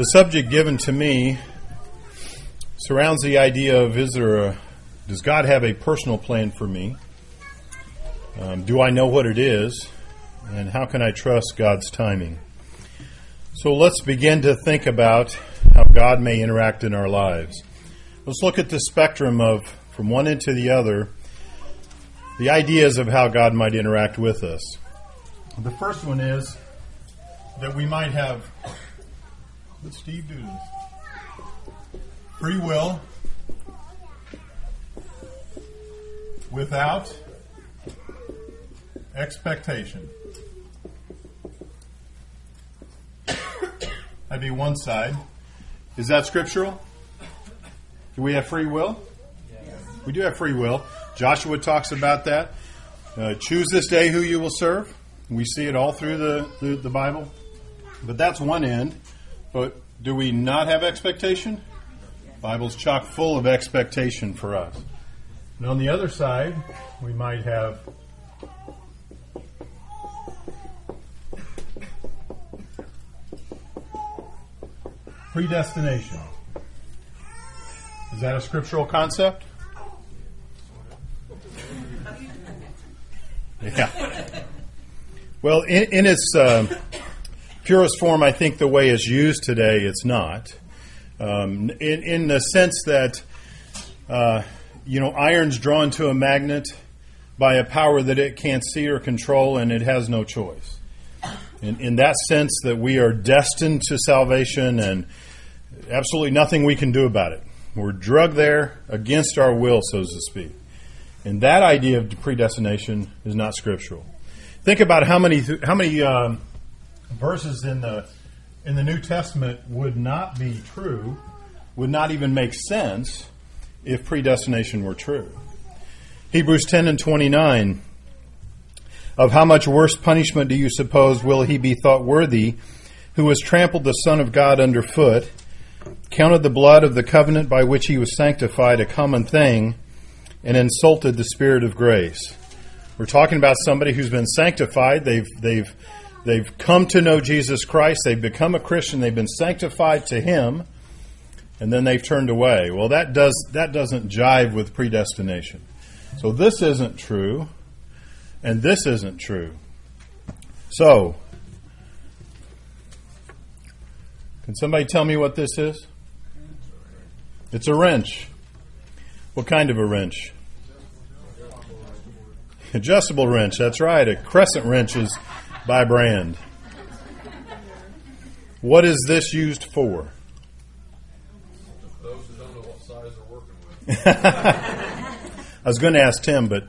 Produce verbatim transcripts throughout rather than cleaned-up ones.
The subject given to me surrounds the idea of, is there a, does God have a personal plan for me? Um, do I know what it is? And how can I trust God's timing? So let's begin to think about how God may interact in our lives. Let's look at the spectrum of, from one end to the other, the ideas of how God might interact with us. The first one is that we might have, let Steve do this, free will without expectation. That'd be one side. Is that scriptural? Do we have free will? Yes. We do have free will. Joshua talks about that. Uh, choose this day who you will serve. We see it all through the, through the Bible. But that's one end. But do we not have expectation? The Bible's chock full of expectation for us. And on the other side, we might have predestination. Is that a scriptural concept? Yeah. Well, in, in its uh, purest form, I think the way it's used today, it's not. Um, in, in the sense that, uh, you know, iron's drawn to a magnet by a power that it can't see or control, and it has no choice. In, in that sense that we are destined to salvation and absolutely nothing we can do about it. We're drugged there against our will, so to speak. And that idea of predestination is not scriptural. Think about how many how many um, verses in the in the New Testament would not be true, would not even make sense if predestination were true. Hebrews ten and twenty-nine. Of how much worse punishment do you suppose will he be thought worthy, who has trampled the Son of God underfoot, counted the blood of the covenant by which he was sanctified a common thing, and insulted the Spirit of grace? We're talking about somebody who's been sanctified. They've they've they've come to know Jesus Christ. They've become a Christian. They've been sanctified to Him, and then they've turned away. Well, that does that doesn't jive with predestination. So this isn't true, and this isn't true. So, can somebody tell me what this is? It's a wrench. What kind of a wrench? Adjustable wrench, that's right. A crescent wrench is by brand. What is this used for? Those who don't know what size they're working with. I was going to ask Tim, but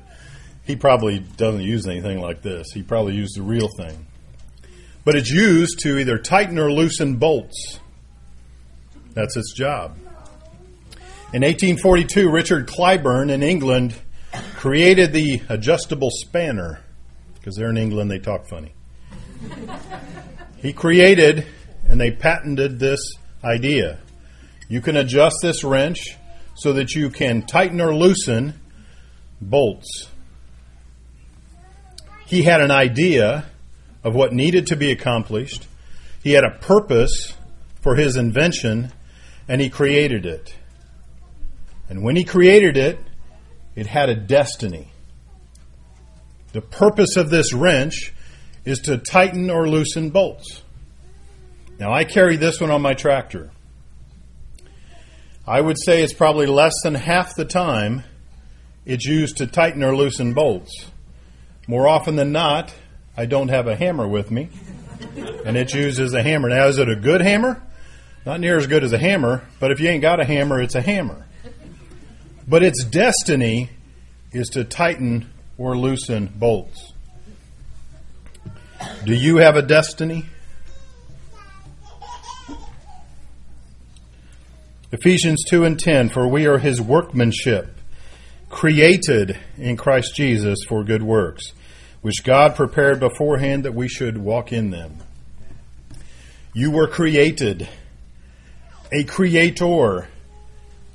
he probably doesn't use anything like this. He probably used the real thing. But it's used to either tighten or loosen bolts. That's its job. In eighteen forty-two, Richard Clyburn in England created the adjustable spanner, because they're in England, they talk funny. He created and they patented this idea. You can adjust this wrench so that you can tighten or loosen bolts. He had an idea of what needed to be accomplished. He had a purpose for his invention, and he created it. And when he created it, it had a destiny. The purpose of this wrench is to tighten or loosen bolts. Now, I carry this one on my tractor. I would say it's probably less than half the time it's used to tighten or loosen bolts. More often than not, I don't have a hammer with me, and it's used as a hammer. Now, is it a good hammer? Not near as good as a hammer, but if you ain't got a hammer, it's a hammer. But its destiny is to tighten or loosen bolts. Do you have a destiny? Ephesians two and ten, for we are his workmanship, created in Christ Jesus for good works, which God prepared beforehand that we should walk in them. You were created. A creator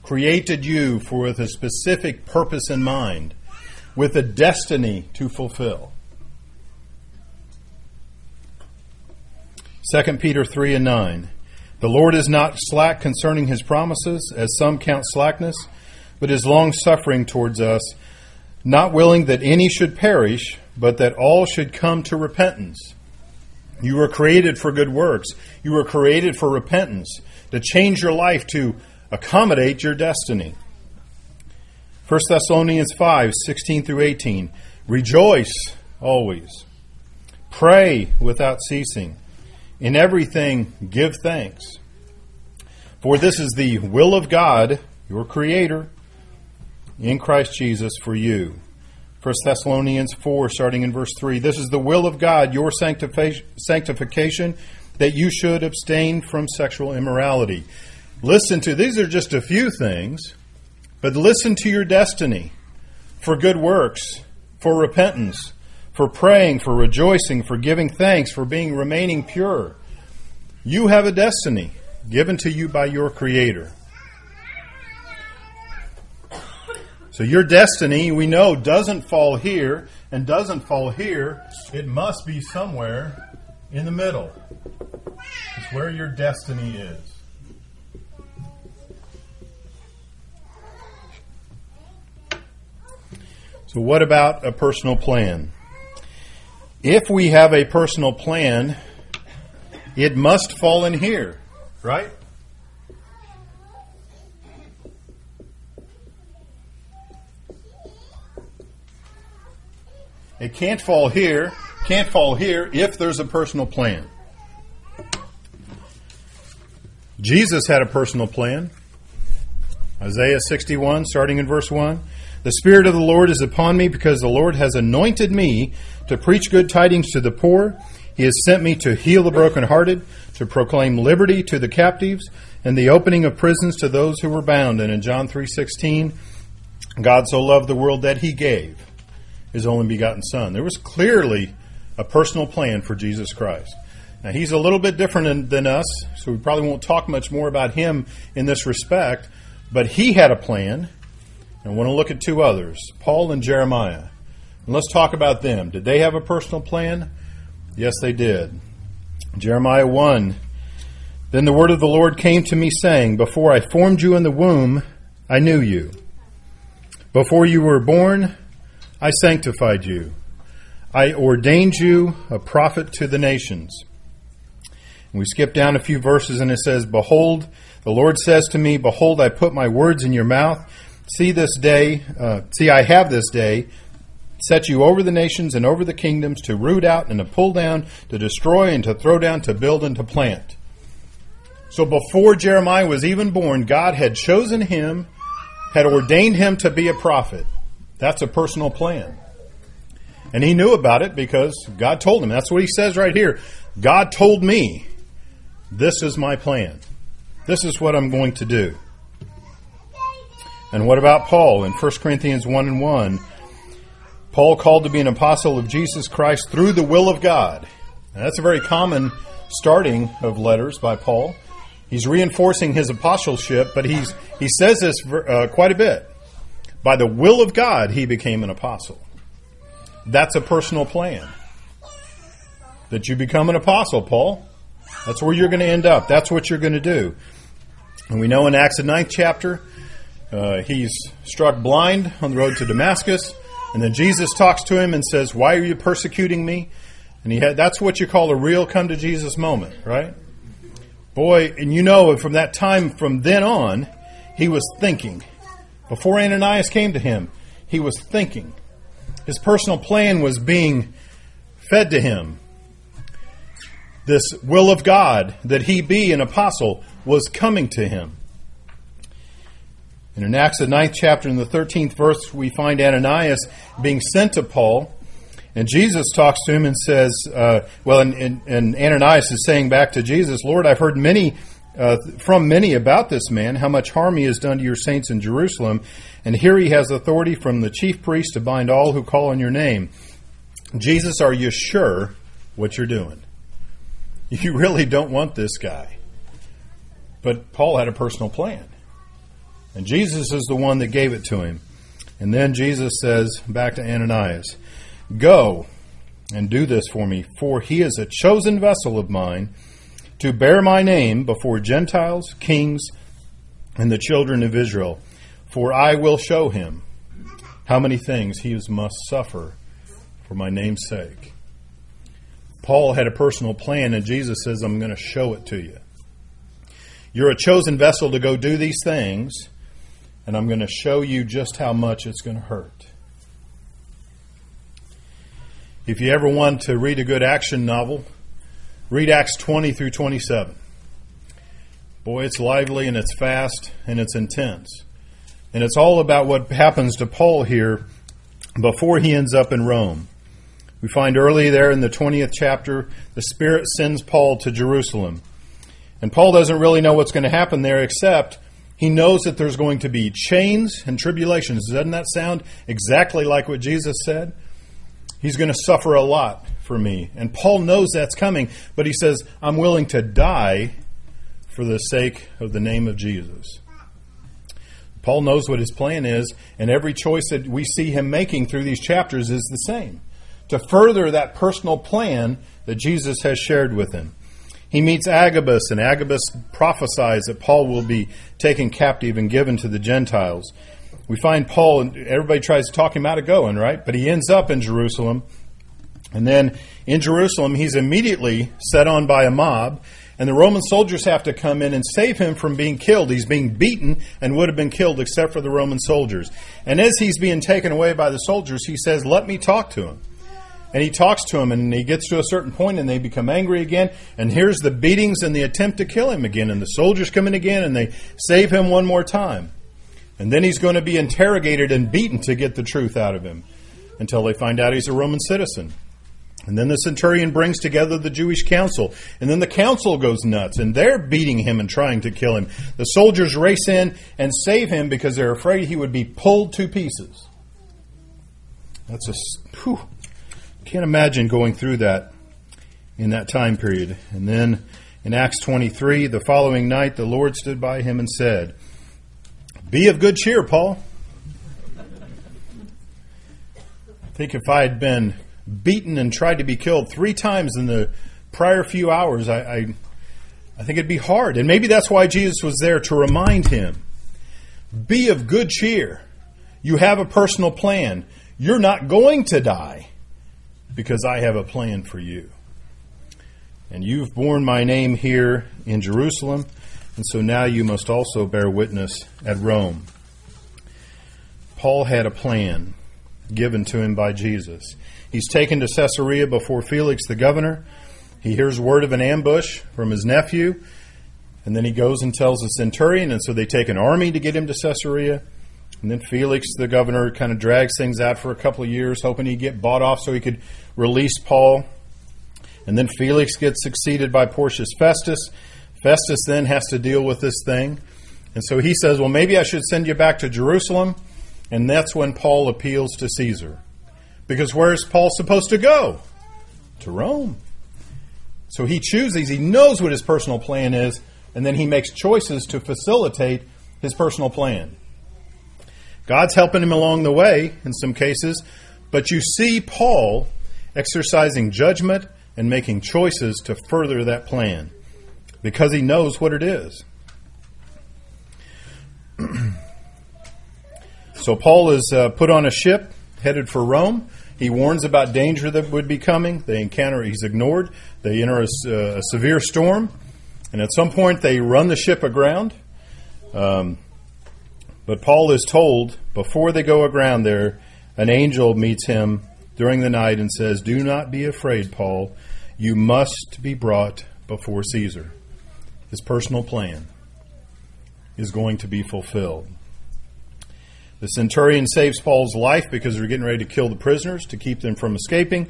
created you for with a specific purpose in mind, with a destiny to fulfill. Second Peter three and nine. The Lord is not slack concerning his promises, as some count slackness, but is long-suffering towards us, not willing that any should perish, but that all should come to repentance. You were created for good works. You were created for repentance, to change your life to accommodate your destiny. First Thessalonians five, sixteen through eighteen. Rejoice always. Pray without ceasing. In everything, give thanks. For this is the will of God, your Creator, in Christ Jesus for you. First Thessalonians four, starting in verse three. This is the will of God, your sanctification, that you should abstain from sexual immorality. Listen to, these are just a few things, but listen to your destiny for good works, for repentance, for praying, for rejoicing, for giving thanks, for being remaining pure. You have a destiny given to you by your Creator. So your destiny, we know, doesn't fall here and doesn't fall here. It must be somewhere in the middle. It's where your destiny is. So what about a personal plan? If we have a personal plan, it must fall in here, right? It can't fall here, can't fall here if there's a personal plan. Jesus had a personal plan. Isaiah sixty-one, starting in verse one. The Spirit of the Lord is upon me because the Lord has anointed me to preach good tidings to the poor. He has sent me to heal the brokenhearted, to proclaim liberty to the captives, and the opening of prisons to those who were bound. And in John three sixteen, God so loved the world that he gave his only begotten Son. There was clearly a personal plan for Jesus Christ. Now, he's a little bit different in, than us, so we probably won't talk much more about him in this respect, but he had a plan, and I want to look at two others, Paul and Jeremiah. And let's talk about them. Did they have a personal plan? Yes, they did. Jeremiah one, then the word of the Lord came to me, saying, before I formed you in the womb, I knew you. Before you were born, I sanctified you. I ordained you a prophet to the nations. And we skip down a few verses and it says, behold, the Lord says to me, behold, I put my words in your mouth. See this day, uh, see I have this day set you over the nations and over the kingdoms to root out and to pull down, to destroy and to throw down, to build and to plant. So before Jeremiah was even born, God had chosen him, had ordained him to be a prophet. That's a personal plan. And he knew about it because God told him. That's what he says right here. God told me, this is my plan. This is what I'm going to do. And what about Paul? In First Corinthians one and one, Paul called to be an apostle of Jesus Christ through the will of God. Now, that's a very common starting of letters by Paul. He's reinforcing his apostleship, but he's he says this uh, quite a bit. By the will of God, he became an apostle. That's a personal plan. That you become an apostle, Paul. That's where you're going to end up. That's what you're going to do. And we know in Acts, the ninth chapter, uh, he's struck blind on the road to Damascus. And then Jesus talks to him and says, why are you persecuting me? And he had, that's what you call a real come to Jesus moment, right? Boy, and you know from that time, from then on, he was thinking. Before Ananias came to him, he was thinking. His personal plan was being fed to him. This will of God, that he be an apostle, was coming to him. And in Acts, the ninth chapter, in the thirteenth verse, we find Ananias being sent to Paul. And Jesus talks to him and says, uh, well, and, and, and Ananias is saying back to Jesus, Lord, I've heard many Uh, from many about this man, how much harm he has done to your saints in Jerusalem, and here he has authority from the chief priest to bind all who call on your name. Jesus, are you sure what you're doing? You really don't want this guy. But Paul had a personal plan, and Jesus is the one that gave it to him. And then Jesus says back to Ananias, go and do this for me, for he is a chosen vessel of mine to bear my name before Gentiles, kings, and the children of Israel. For I will show him how many things he must suffer for my name's sake." Paul had a personal plan, and Jesus says, "I'm going to show it to you. You're a chosen vessel to go do these things, and I'm going to show you just how much it's going to hurt." If you ever want to read a good action novel, read Acts twenty through twenty-seven. Boy, it's lively, and it's fast, and it's intense. And it's all about what happens to Paul here before he ends up in Rome. We find early there in the twentieth chapter, the Spirit sends Paul to Jerusalem. And Paul doesn't really know what's going to happen there, except he knows that there's going to be chains and tribulations. Doesn't that sound exactly like what Jesus said? He's going to suffer a lot for me. And Paul knows that's coming, but he says, "I'm willing to die for the sake of the name of Jesus." Paul knows what his plan is, and every choice that we see him making through these chapters is the same, to further that personal plan that Jesus has shared with him. He meets Agabus, and Agabus prophesies that Paul will be taken captive and given to the Gentiles. We find Paul, and everybody tries to talk him out of going, right? But he ends up in Jerusalem. And then in Jerusalem, he's immediately set on by a mob, and the Roman soldiers have to come in and save him from being killed. He's being beaten and would have been killed except for the Roman soldiers. And as he's being taken away by the soldiers, he says, "Let me talk to him." And he talks to him, and he gets to a certain point, and they become angry again. And here's the beatings and the attempt to kill him again. And the soldiers come in again, and they save him one more time. And then he's going to be interrogated and beaten to get the truth out of him, until they find out he's a Roman citizen. And then the centurion brings together the Jewish council. And then the council goes nuts, and they're beating him and trying to kill him. The soldiers race in and save him because they're afraid he would be pulled to pieces. That's a... Whew. Can't imagine going through that in that time period. And then in Acts twenty-three, the following night, the Lord stood by him and said, "Be of good cheer, Paul." I think if I had been beaten and tried to be killed three times in the prior few hours, I, I, I think it'd be hard. And maybe that's why Jesus was there, to remind him, be of good cheer. You have a personal plan. You're not going to die, because I have a plan for you. And you've borne my name here in Jerusalem, and so now you must also bear witness at Rome. Paul had a plan given to him by Jesus. He's taken to Caesarea before Felix the governor. He hears word of an ambush from his nephew, and then he goes and tells the centurion, and so they take an army to get him to Caesarea. And then Felix, the governor, kind of drags things out for a couple of years, hoping he'd get bought off so he could release Paul. And then Felix gets succeeded by Porcius Festus. Festus then has to deal with this thing. And so he says, well, maybe I should send you back to Jerusalem. And that's when Paul appeals to Caesar. Because where is Paul supposed to go? To Rome. So he chooses, he knows what his personal plan is, and then he makes choices to facilitate his personal plan. God's helping him along the way in some cases, but you see Paul exercising judgment and making choices to further that plan because he knows what it is. So Paul is uh, put on a ship headed for Rome. He warns about danger that would be coming. They encounter, he's ignored. They enter a, uh, a severe storm, and at some point they run the ship aground. Um, But Paul is told, before they go aground there, an angel meets him during the night and says, "Do not be afraid, Paul. You must be brought before Caesar." His personal plan is going to be fulfilled. The centurion saves Paul's life because they're getting ready to kill the prisoners to keep them from escaping.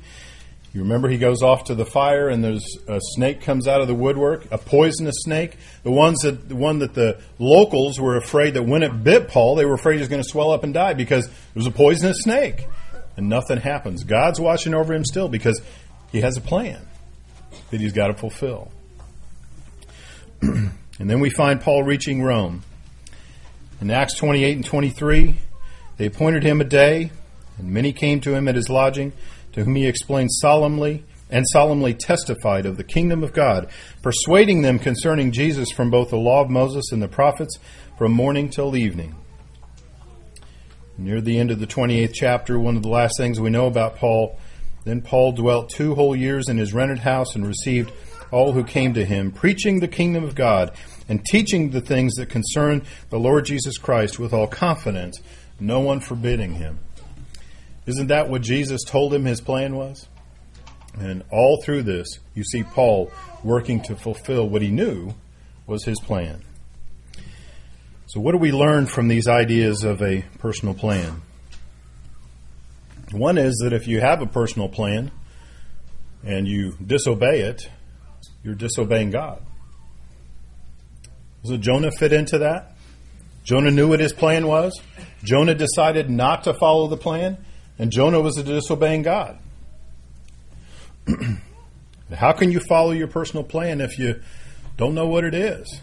You remember he goes off to the fire, and there's a snake comes out of the woodwork, a poisonous snake. The ones that the one that the locals were afraid that when it bit Paul, they were afraid he was going to swell up and die because it was a poisonous snake. And nothing happens. God's watching over him still because he has a plan that he's got to fulfill. And then we find Paul reaching Rome. In Acts twenty-eight and twenty-three, they appointed him a day, and many came to him at his lodging, to whom he explained solemnly and solemnly testified of the kingdom of God, persuading them concerning Jesus from both the law of Moses and the prophets, from morning till evening. Near the end of the twenty-eighth chapter, one of the last things we know about Paul, then Paul dwelt two whole years in his rented house and received all who came to him, preaching the kingdom of God and teaching the things that concern the Lord Jesus Christ with all confidence, no one forbidding him. Isn't that what Jesus told him his plan was? And all through this, you see Paul working to fulfill what he knew was his plan. So what do we learn from these ideas of a personal plan? One is that if you have a personal plan and you disobey it, you're disobeying God. Does Jonah fit into that? Jonah knew what his plan was. Jonah decided not to follow the plan, and Jonah was disobeying God. How can you follow your personal plan if you don't know what it is?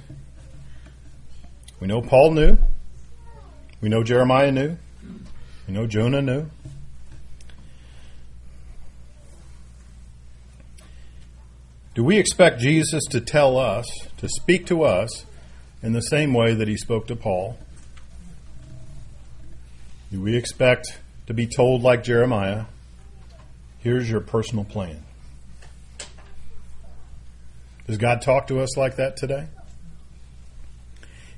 We know Paul knew. We know Jeremiah knew. We know Jonah knew. Do we expect Jesus to tell us, to speak to us, in the same way that he spoke to Paul? Do we expect to be told like Jeremiah, here's your personal plan? Does God talk to us like that today?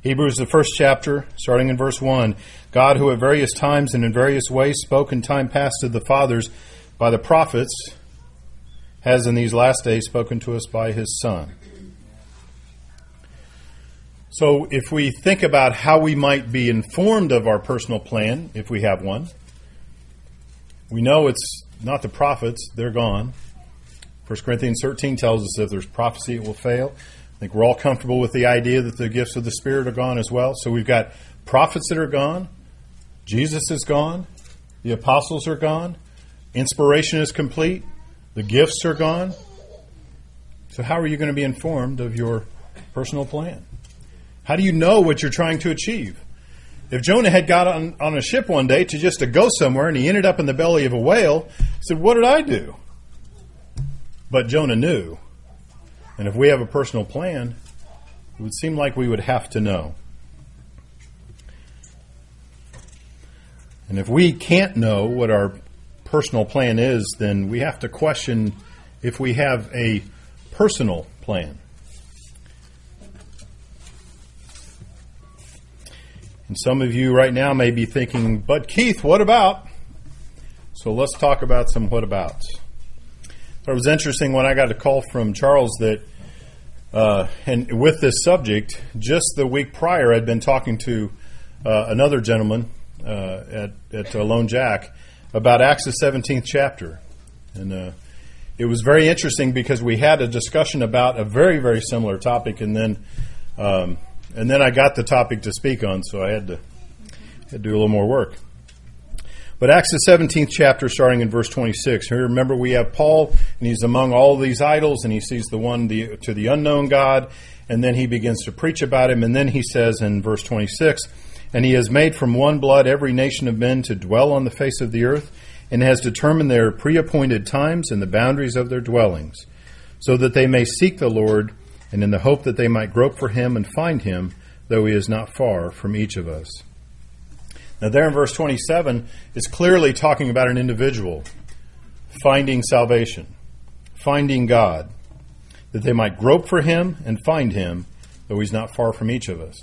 Hebrews, the first chapter, starting in verse one. God, who at various times and in various ways spoke in time past to the fathers by the prophets, has in these last days spoken to us by his Son. So if we think about how we might be informed of our personal plan, if we have one, we know it's not the prophets, they're gone. First Corinthians thirteen tells us if there's prophecy, it will fail. I think we're all comfortable with the idea that the gifts of the Spirit are gone as well. So we've got prophets that are gone, Jesus is gone, the apostles are gone, inspiration is complete, the gifts are gone. So how are you going to be informed of your personal plan? How do you know what you're trying to achieve? If Jonah had got on, on a ship one day to just to go somewhere and he ended up in the belly of a whale, he said, what did I do? But Jonah knew. And if we have a personal plan, it would seem like we would have to know. And if we can't know what our personal plan is, then we have to question if we have a personal plan. And some of you right now may be thinking, but Keith, what about? So let's talk about some what abouts. It was interesting when I got a call from Charles that, uh, and with this subject, just the week prior I'd been talking to uh, another gentleman uh, at, at Lone Jack about Acts the seventeenth chapter. And uh, it was very interesting because we had a discussion about a very, very similar topic, and then um, and then I got the topic to speak on, so I had to, had to do a little more work. But Acts the seventeenth chapter, starting in verse twenty-six. Here, remember, we have Paul, and he's among all these idols, and he sees the one the, to the unknown God, and then he begins to preach about him, and then he says in verse twenty-six, and he has made from one blood every nation of men to dwell on the face of the earth, and has determined their preappointed times and the boundaries of their dwellings, so that they may seek the Lord, and in the hope that they might grope for him and find him, though he is not far from each of us. Now there in verse twenty-seven, it's clearly talking about an individual finding salvation, finding God, that they might grope for him and find him, though he's not far from each of us.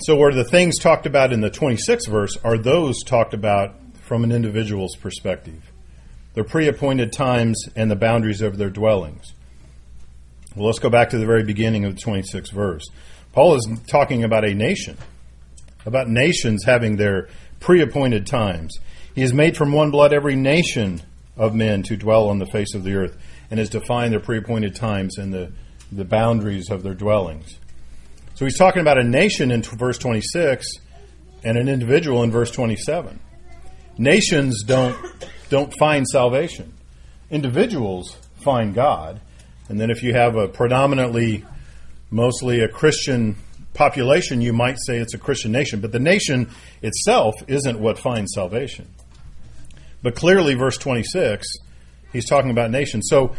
So are the things talked about in the twenty-sixth verse, are those talked about from an individual's perspective? Their pre-appointed times and the boundaries of their dwellings. Well, let's go back to the very beginning of the twenty-sixth verse. Paul is talking about a nation, about nations having their pre-appointed times. He has made from one blood every nation of men to dwell on the face of the earth, and has defined their pre-appointed times and the, the boundaries of their dwellings. So he's talking about a nation in verse twenty-six and an individual in verse twenty-seven. Nations don't don't find salvation. Individuals find God. And then if you have a predominantly, mostly a Christian population, you might say it's a Christian nation. But the nation itself isn't what finds salvation. But clearly verse twenty-six he's talking about nations. So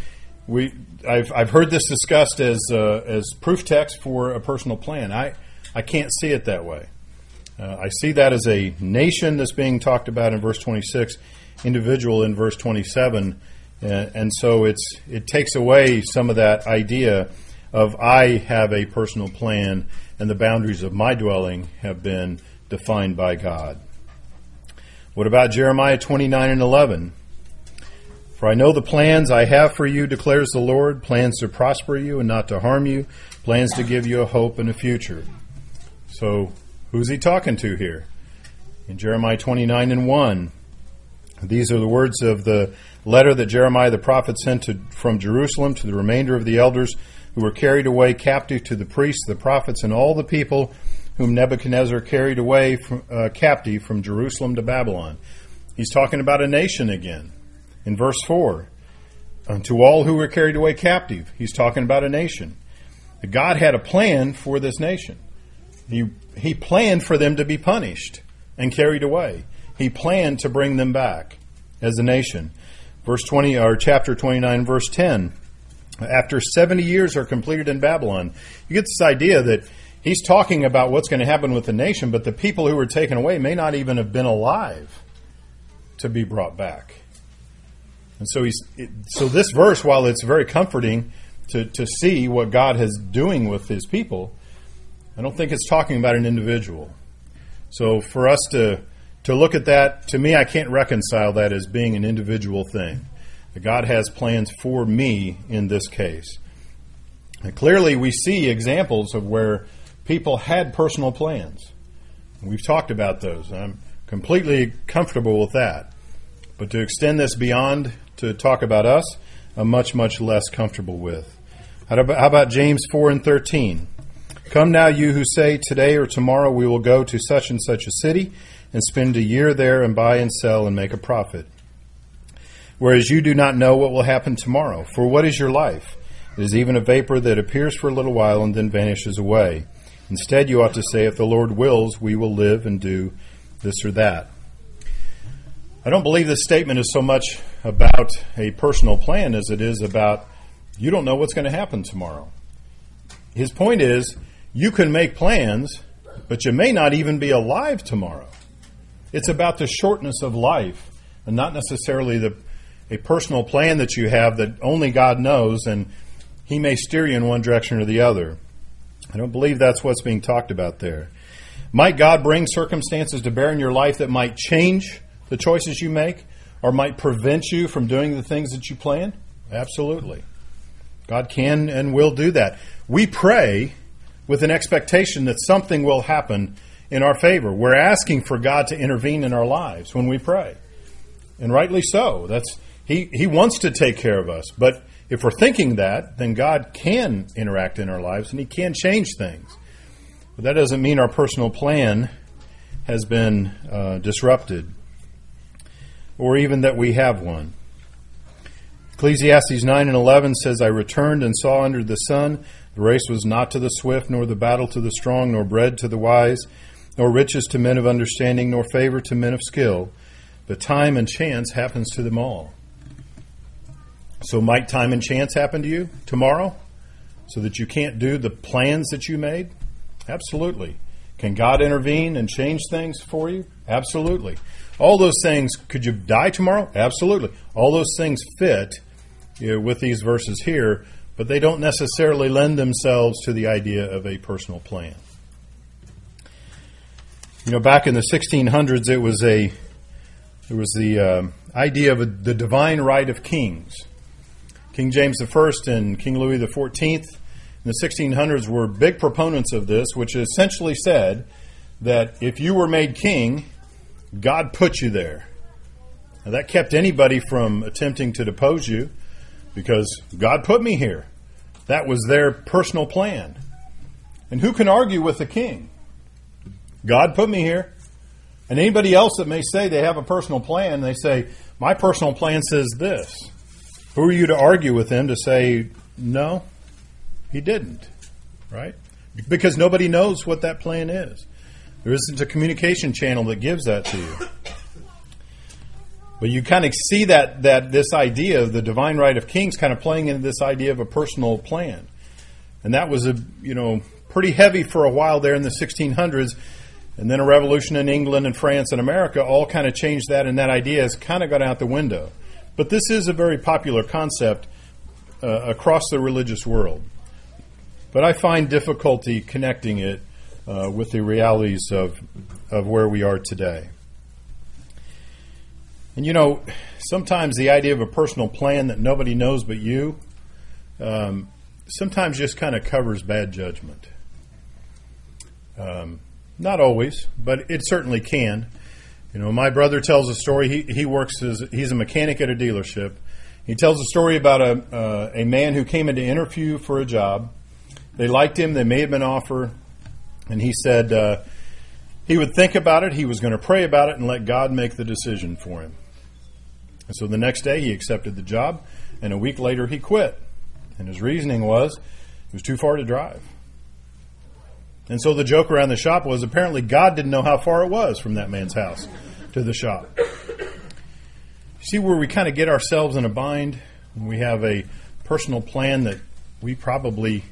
we, I've I've heard this discussed as uh, as proof text for a personal plan. I I can't see it that way. Uh, I see that as a nation that's being talked about in verse twenty-six, individual in verse twenty-seven, and, and so it's it takes away some of that idea of I have a personal plan and the boundaries of my dwelling have been defined by God. What about Jeremiah twenty-nine and eleven? For I know the plans I have for you, declares the Lord, plans to prosper you and not to harm you, plans to give you a hope and a future. So who's he talking to here? In Jeremiah twenty-nine and one, these are the words of the letter that Jeremiah the prophet sent to, from Jerusalem to the remainder of the elders who were carried away captive to the priests, the prophets, and all the people whom Nebuchadnezzar carried away from, uh, captive from Jerusalem to Babylon. He's talking about a nation again. In verse four, unto all who were carried away captive, he's talking about a nation. God had a plan for this nation. He, he planned for them to be punished and carried away. He planned to bring them back as a nation. Verse twenty, or chapter twenty-nine, verse ten. After seventy years are completed in Babylon, you get this idea that he's talking about what's going to happen with the nation, but the people who were taken away may not even have been alive to be brought back. And so he's it, so this verse, while it's very comforting to, to see what God is doing with his people, I don't think it's talking about an individual. So for us to to look at that, to me, I can't reconcile that as being an individual thing. That God has plans for me in this case. And clearly we see examples of where people had personal plans. We've talked about those. I'm completely comfortable with that. But to extend this beyond to talk about us, I'm much, much less comfortable with. How about James four and thirteen? Come now, you who say, today or tomorrow we will go to such and such a city and spend a year there and buy and sell and make a profit. Whereas you do not know what will happen tomorrow. For what is your life? It is even a vapor that appears for a little while and then vanishes away. Instead, you ought to say, if the Lord wills, we will live and do this or that. I don't believe this statement is so much about a personal plan as it is about you don't know what's going to happen tomorrow. His point is you can make plans, but you may not even be alive tomorrow. It's about the shortness of life and not necessarily the a personal plan that you have that only God knows, and he may steer you in one direction or the other. I don't believe that's what's being talked about there. Might God bring circumstances to bear in your life that might change the choices you make or might prevent you from doing the things that you plan? Absolutely. God can and will do that. We pray with an expectation that something will happen in our favor. We're asking for God to intervene in our lives when we pray. And rightly so. That's He he wants to take care of us. But if we're thinking that, then God can interact in our lives and he can change things. But that doesn't mean our personal plan has been uh, disrupted or even that we have one. Ecclesiastes nine and eleven says, I returned and saw under the sun, the race was not to the swift, nor the battle to the strong, nor bread to the wise, nor riches to men of understanding, nor favor to men of skill. But time and chance happens to them all. So might time and chance happen to you tomorrow so that you can't do the plans that you made? Absolutely. Can God intervene and change things for you? Absolutely. All those things, could you die tomorrow? Absolutely. All those things fit, you know, with these verses here, but they don't necessarily lend themselves to the idea of a personal plan. You know, back in the sixteen hundreds, it was a it was the um, idea of a, the divine right of kings. King James the First and King Louis the Fourteenth in the sixteen hundreds were big proponents of this, which essentially said that if you were made king, God put you there. Now, that kept anybody from attempting to depose you because God put me here. That was their personal plan. And who can argue with the king? God put me here. And anybody else that may say they have a personal plan, they say, my personal plan says this. Who are you to argue with him to say, no, he didn't, right? Because nobody knows what that plan is. There isn't a communication channel that gives that to you. But you kind of see that that this idea of the divine right of kings kind of playing into this idea of a personal plan. And that was, a you know, pretty heavy for a while there in the sixteen hundreds. And then a revolution in England and France and America all kind of changed that, and that idea has kind of gone out the window. But this is a very popular concept uh, across the religious world. But I find difficulty connecting it uh, with the realities of, of where we are today. And, you know, sometimes the idea of a personal plan that nobody knows but you um, sometimes just kind of covers bad judgment. Um, not always, but it certainly can. You know, my brother tells a story. He, he works as, he's a mechanic at a dealership. He tells a story about a, uh, a man who came in to interview for a job. They liked him. They made him an offer. And he said uh, he would think about it. He was going to pray about it and let God make the decision for him. And so the next day he accepted the job, and a week later he quit. And his reasoning was it was too far to drive. And so the joke around the shop was apparently God didn't know how far it was from that man's house to the shop. See where we kind of get ourselves in a bind when we have a personal plan that we probably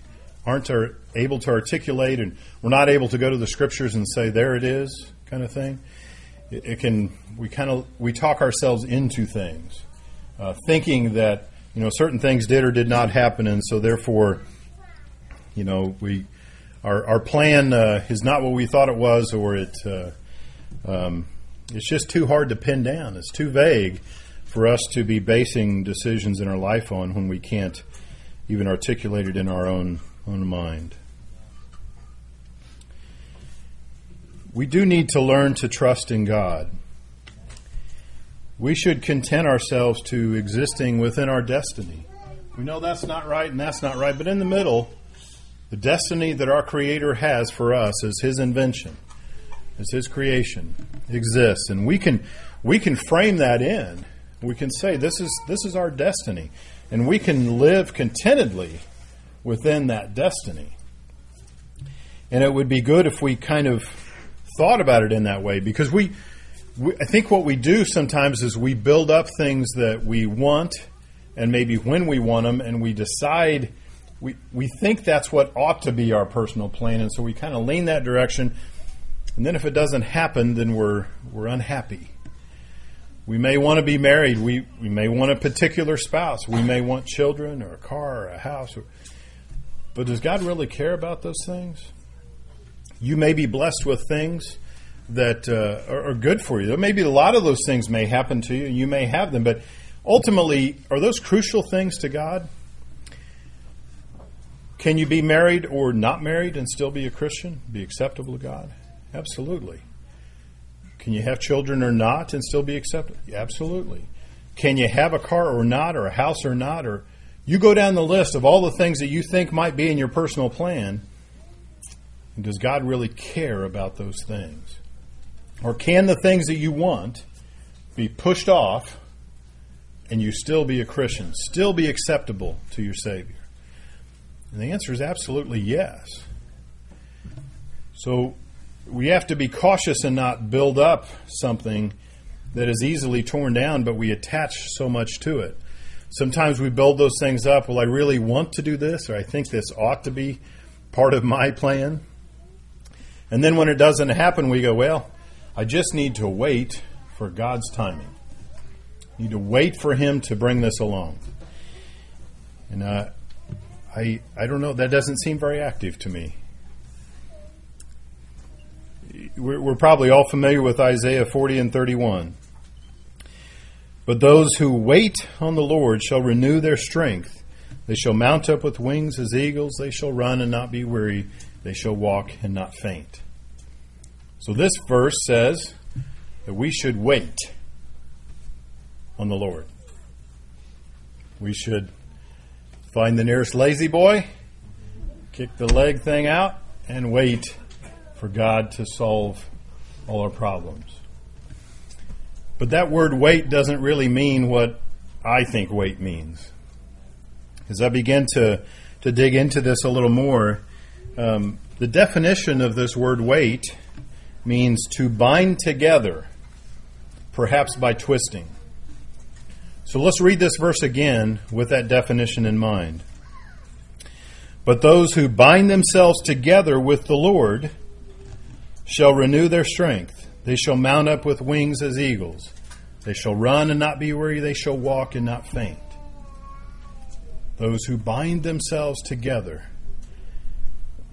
aren't able to articulate, and we're not able to go to the scriptures and say, there it is, kind of thing. It, it can, we kind of, we talk ourselves into things, uh, thinking that, you know, certain things did or did not happen. And so therefore, you know, we, Our, our plan uh, is not what we thought it was, or it uh, um, it's just too hard to pin down. It's too vague for us to be basing decisions in our life on when we can't even articulate it in our own, own mind. We do need to learn to trust in God. We should content ourselves to existing within our destiny. We know that's not right and that's not right, but in the middle, the destiny that our Creator has for us is His invention, is His creation, exists. And we can we can frame that in. We can say, this is this is our destiny. And we can live contentedly within that destiny. And it would be good if we kind of thought about it in that way, because we, we I think what we do sometimes is we build up things that we want, and maybe when we want them, and we decide We we think that's what ought to be our personal plan, and so we kind of lean that direction. And then if it doesn't happen, then we're we're unhappy. We may want to be married. We, we may want a particular spouse. We may want children or a car or a house. Or, but does God really care about those things? You may be blessed with things that uh, are, are good for you. There may be a lot of those things may happen to you, and you may have them. But ultimately, are those crucial things to God? Can you be married or not married and still be a Christian, be acceptable to God? Absolutely. Can you have children or not and still be acceptable? Absolutely. Can you have a car or not, or a house or not? Or you go down the list of all the things that you think might be in your personal plan, and does God really care about those things? Or can the things that you want be pushed off and you still be a Christian, still be acceptable to your Savior? And the answer is absolutely yes. So we have to be cautious and not build up something that is easily torn down, but we attach so much to it. Sometimes we build those things up. Well, I really want to do this, or I think this ought to be part of my plan. And then when it doesn't happen, we go, well, I just need to wait for God's timing. I need to wait for Him to bring this along. And uh I, I don't know, that doesn't seem very active to me. We're, we're probably all familiar with Isaiah forty and thirty-one. But those who wait on the Lord shall renew their strength. They shall mount up with wings as eagles. They shall run and not be weary. They shall walk and not faint. So this verse says that we should wait on the Lord. We should find the nearest lazy boy, kick the leg thing out, and wait for God to solve all our problems. But that word wait doesn't really mean what I think wait means. As I begin to, to dig into this a little more, um, the definition of this word wait means to bind together, perhaps by twisting. So let's read this verse again with that definition in mind. But those who bind themselves together with the Lord shall renew their strength. They shall mount up with wings as eagles. They shall run and not be weary. They shall walk and not faint. Those who bind themselves together.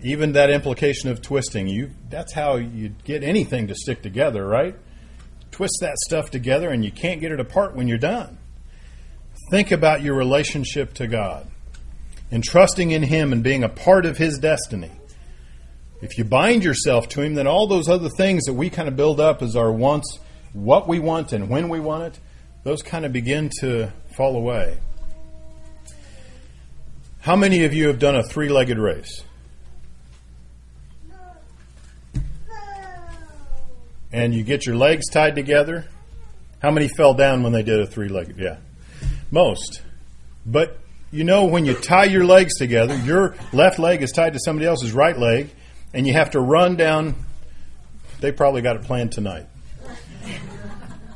Even that implication of twisting, you that's how you get anything to stick together, right? Twist that stuff together and you can't get it apart when you're done. Think about your relationship to God and trusting in Him and being a part of His destiny. If you bind yourself to Him, then all those other things that we kind of build up as our wants, what we want and when we want it, those kind of begin to fall away. How many of you have done a three-legged race? And you get your legs tied together. How many fell down when they did a three-legged? Yeah, most. But you know, when you tie your legs together, your left leg is tied to somebody else's right leg, and you have to run down. They probably got it planned tonight.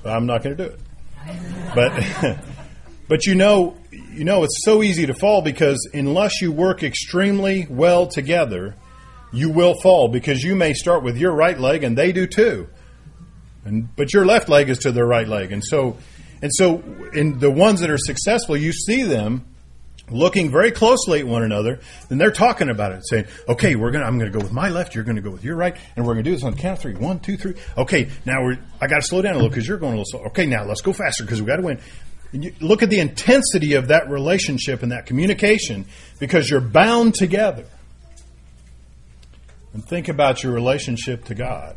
But I'm not going to do it. But but you know, you know it's so easy to fall, because unless you work extremely well together, you will fall, because you may start with your right leg and they do too. And but your left leg is to their right leg. And so and so in the ones that are successful, you see them looking very closely at one another, and they're talking about it, saying, "Okay, we're gonna. I'm gonna go with my left. You're gonna go with your right, and we're gonna do this on the count of three. One, two, three. Okay, now we're. I gotta slow down a little because you're going a little slow. Okay, now let's go faster because we gotta win." And you look at the intensity of that relationship and that communication, because you're bound together. And think about your relationship to God.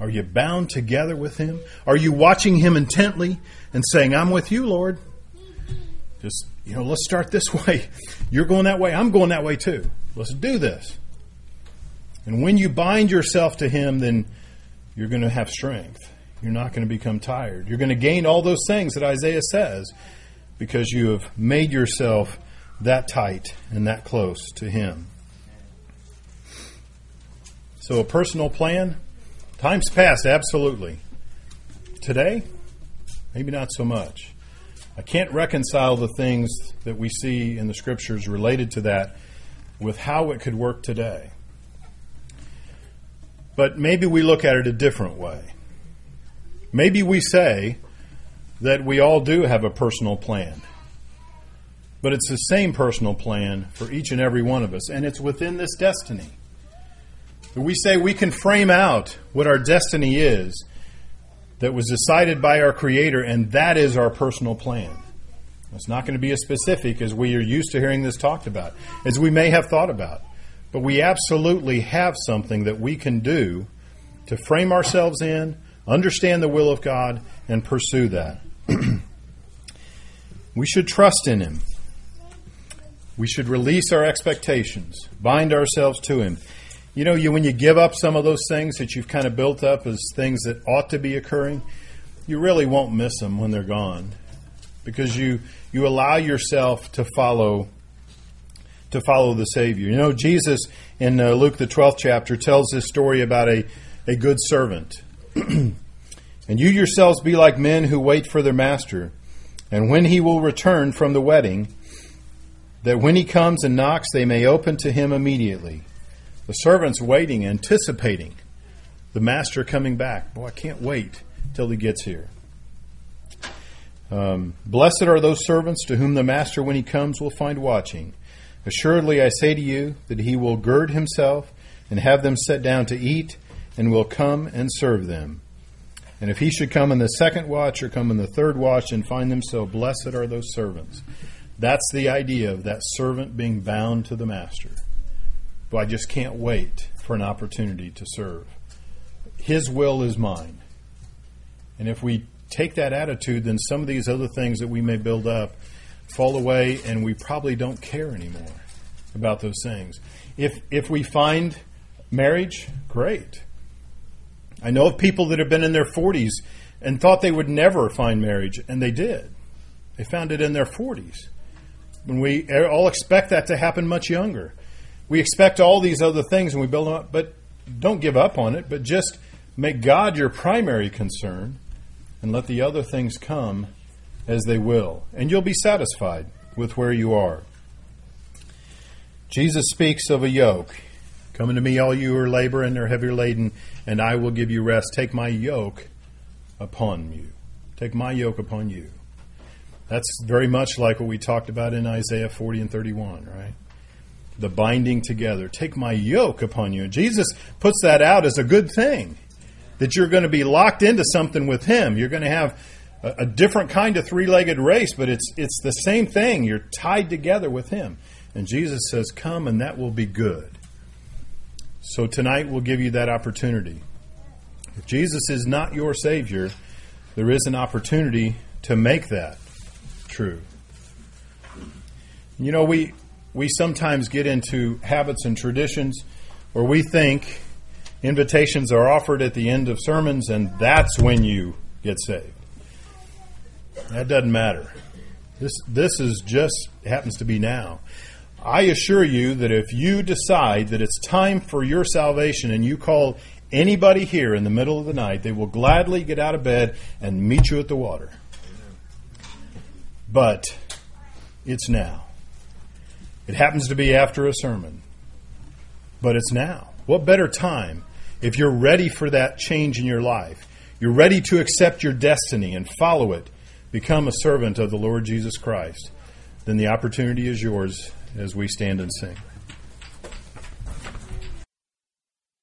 Are you bound together with Him? Are you watching Him intently and saying, "I'm with you, Lord"? Just, you know, let's start this way. You're going that way. I'm going that way too. Let's do this. And when you bind yourself to Him, then you're going to have strength. You're not going to become tired. You're going to gain all those things that Isaiah says, because you have made yourself that tight and that close to Him. So a personal plan? Time's past, absolutely. Today? Maybe not so much. I can't reconcile the things that we see in the Scriptures related to that with how it could work today. But maybe we look at it a different way. Maybe we say that we all do have a personal plan. But it's the same personal plan for each and every one of us, and it's within this destiny. We say we can frame out what our destiny is, that was decided by our Creator, and that is our personal plan. It's not going to be as specific as we are used to hearing this talked about, as we may have thought about. But we absolutely have something that we can do to frame ourselves in, understand the will of God, and pursue that. We should trust in Him. We should release our expectations, bind ourselves to Him. You know, you when you give up some of those things that you've kind of built up as things that ought to be occurring, you really won't miss them when they're gone, because you you allow yourself to follow to follow the Savior. You know, Jesus in uh, Luke the twelfth chapter tells this story about a a good servant. And you yourselves be like men who wait for their master, and when he will return from the wedding, that when he comes and knocks, they may open to him immediately. The servant's waiting, anticipating the master coming back. Boy, I can't wait till he gets here. Um, Blessed are those servants to whom the master, when he comes, will find watching. Assuredly, I say to you that he will gird himself and have them set down to eat, and will come and serve them. And if he should come in the second watch, or come in the third watch and find them so, blessed are those servants. That's the idea of that servant being bound to the master. But I just can't wait for an opportunity to serve. His will is mine. And if we take that attitude, then some of these other things that we may build up fall away, and we probably don't care anymore about those things. If if we find marriage, great. I know of people that have been in their forties and thought they would never find marriage, and they did. They found it in their forties. And we all expect that to happen much younger. We expect all these other things and we build them up, but don't give up on it, but just make God your primary concern and let the other things come as they will, and you'll be satisfied with where you are. Jesus speaks of a yoke. Come unto me, all you who are labor and are heavy laden, and I will give you rest. Take my yoke upon you. Take my yoke upon you. That's very much like what we talked about in Isaiah forty and thirty-one, right? The binding together. Take my yoke upon you. And Jesus puts that out as a good thing, that you're going to be locked into something with him. You're going to have a, a different kind of three-legged race, but it's it's the same thing. You're tied together with him. And Jesus says, come, and that will be good. So tonight we'll give you that opportunity. If Jesus is not your Savior, there is an opportunity to make that true. You know, we... We sometimes get into habits and traditions where we think invitations are offered at the end of sermons and that's when you get saved. That doesn't matter. This this is just happens to be now. I assure you that if you decide that it's time for your salvation and you call anybody here in the middle of the night, they will gladly get out of bed and meet you at the water. But it's now. It happens to be after a sermon, but it's now. What better time if you're ready for that change in your life? You're ready to accept your destiny and follow it, become a servant of the Lord Jesus Christ. Then the opportunity is yours as we stand and sing.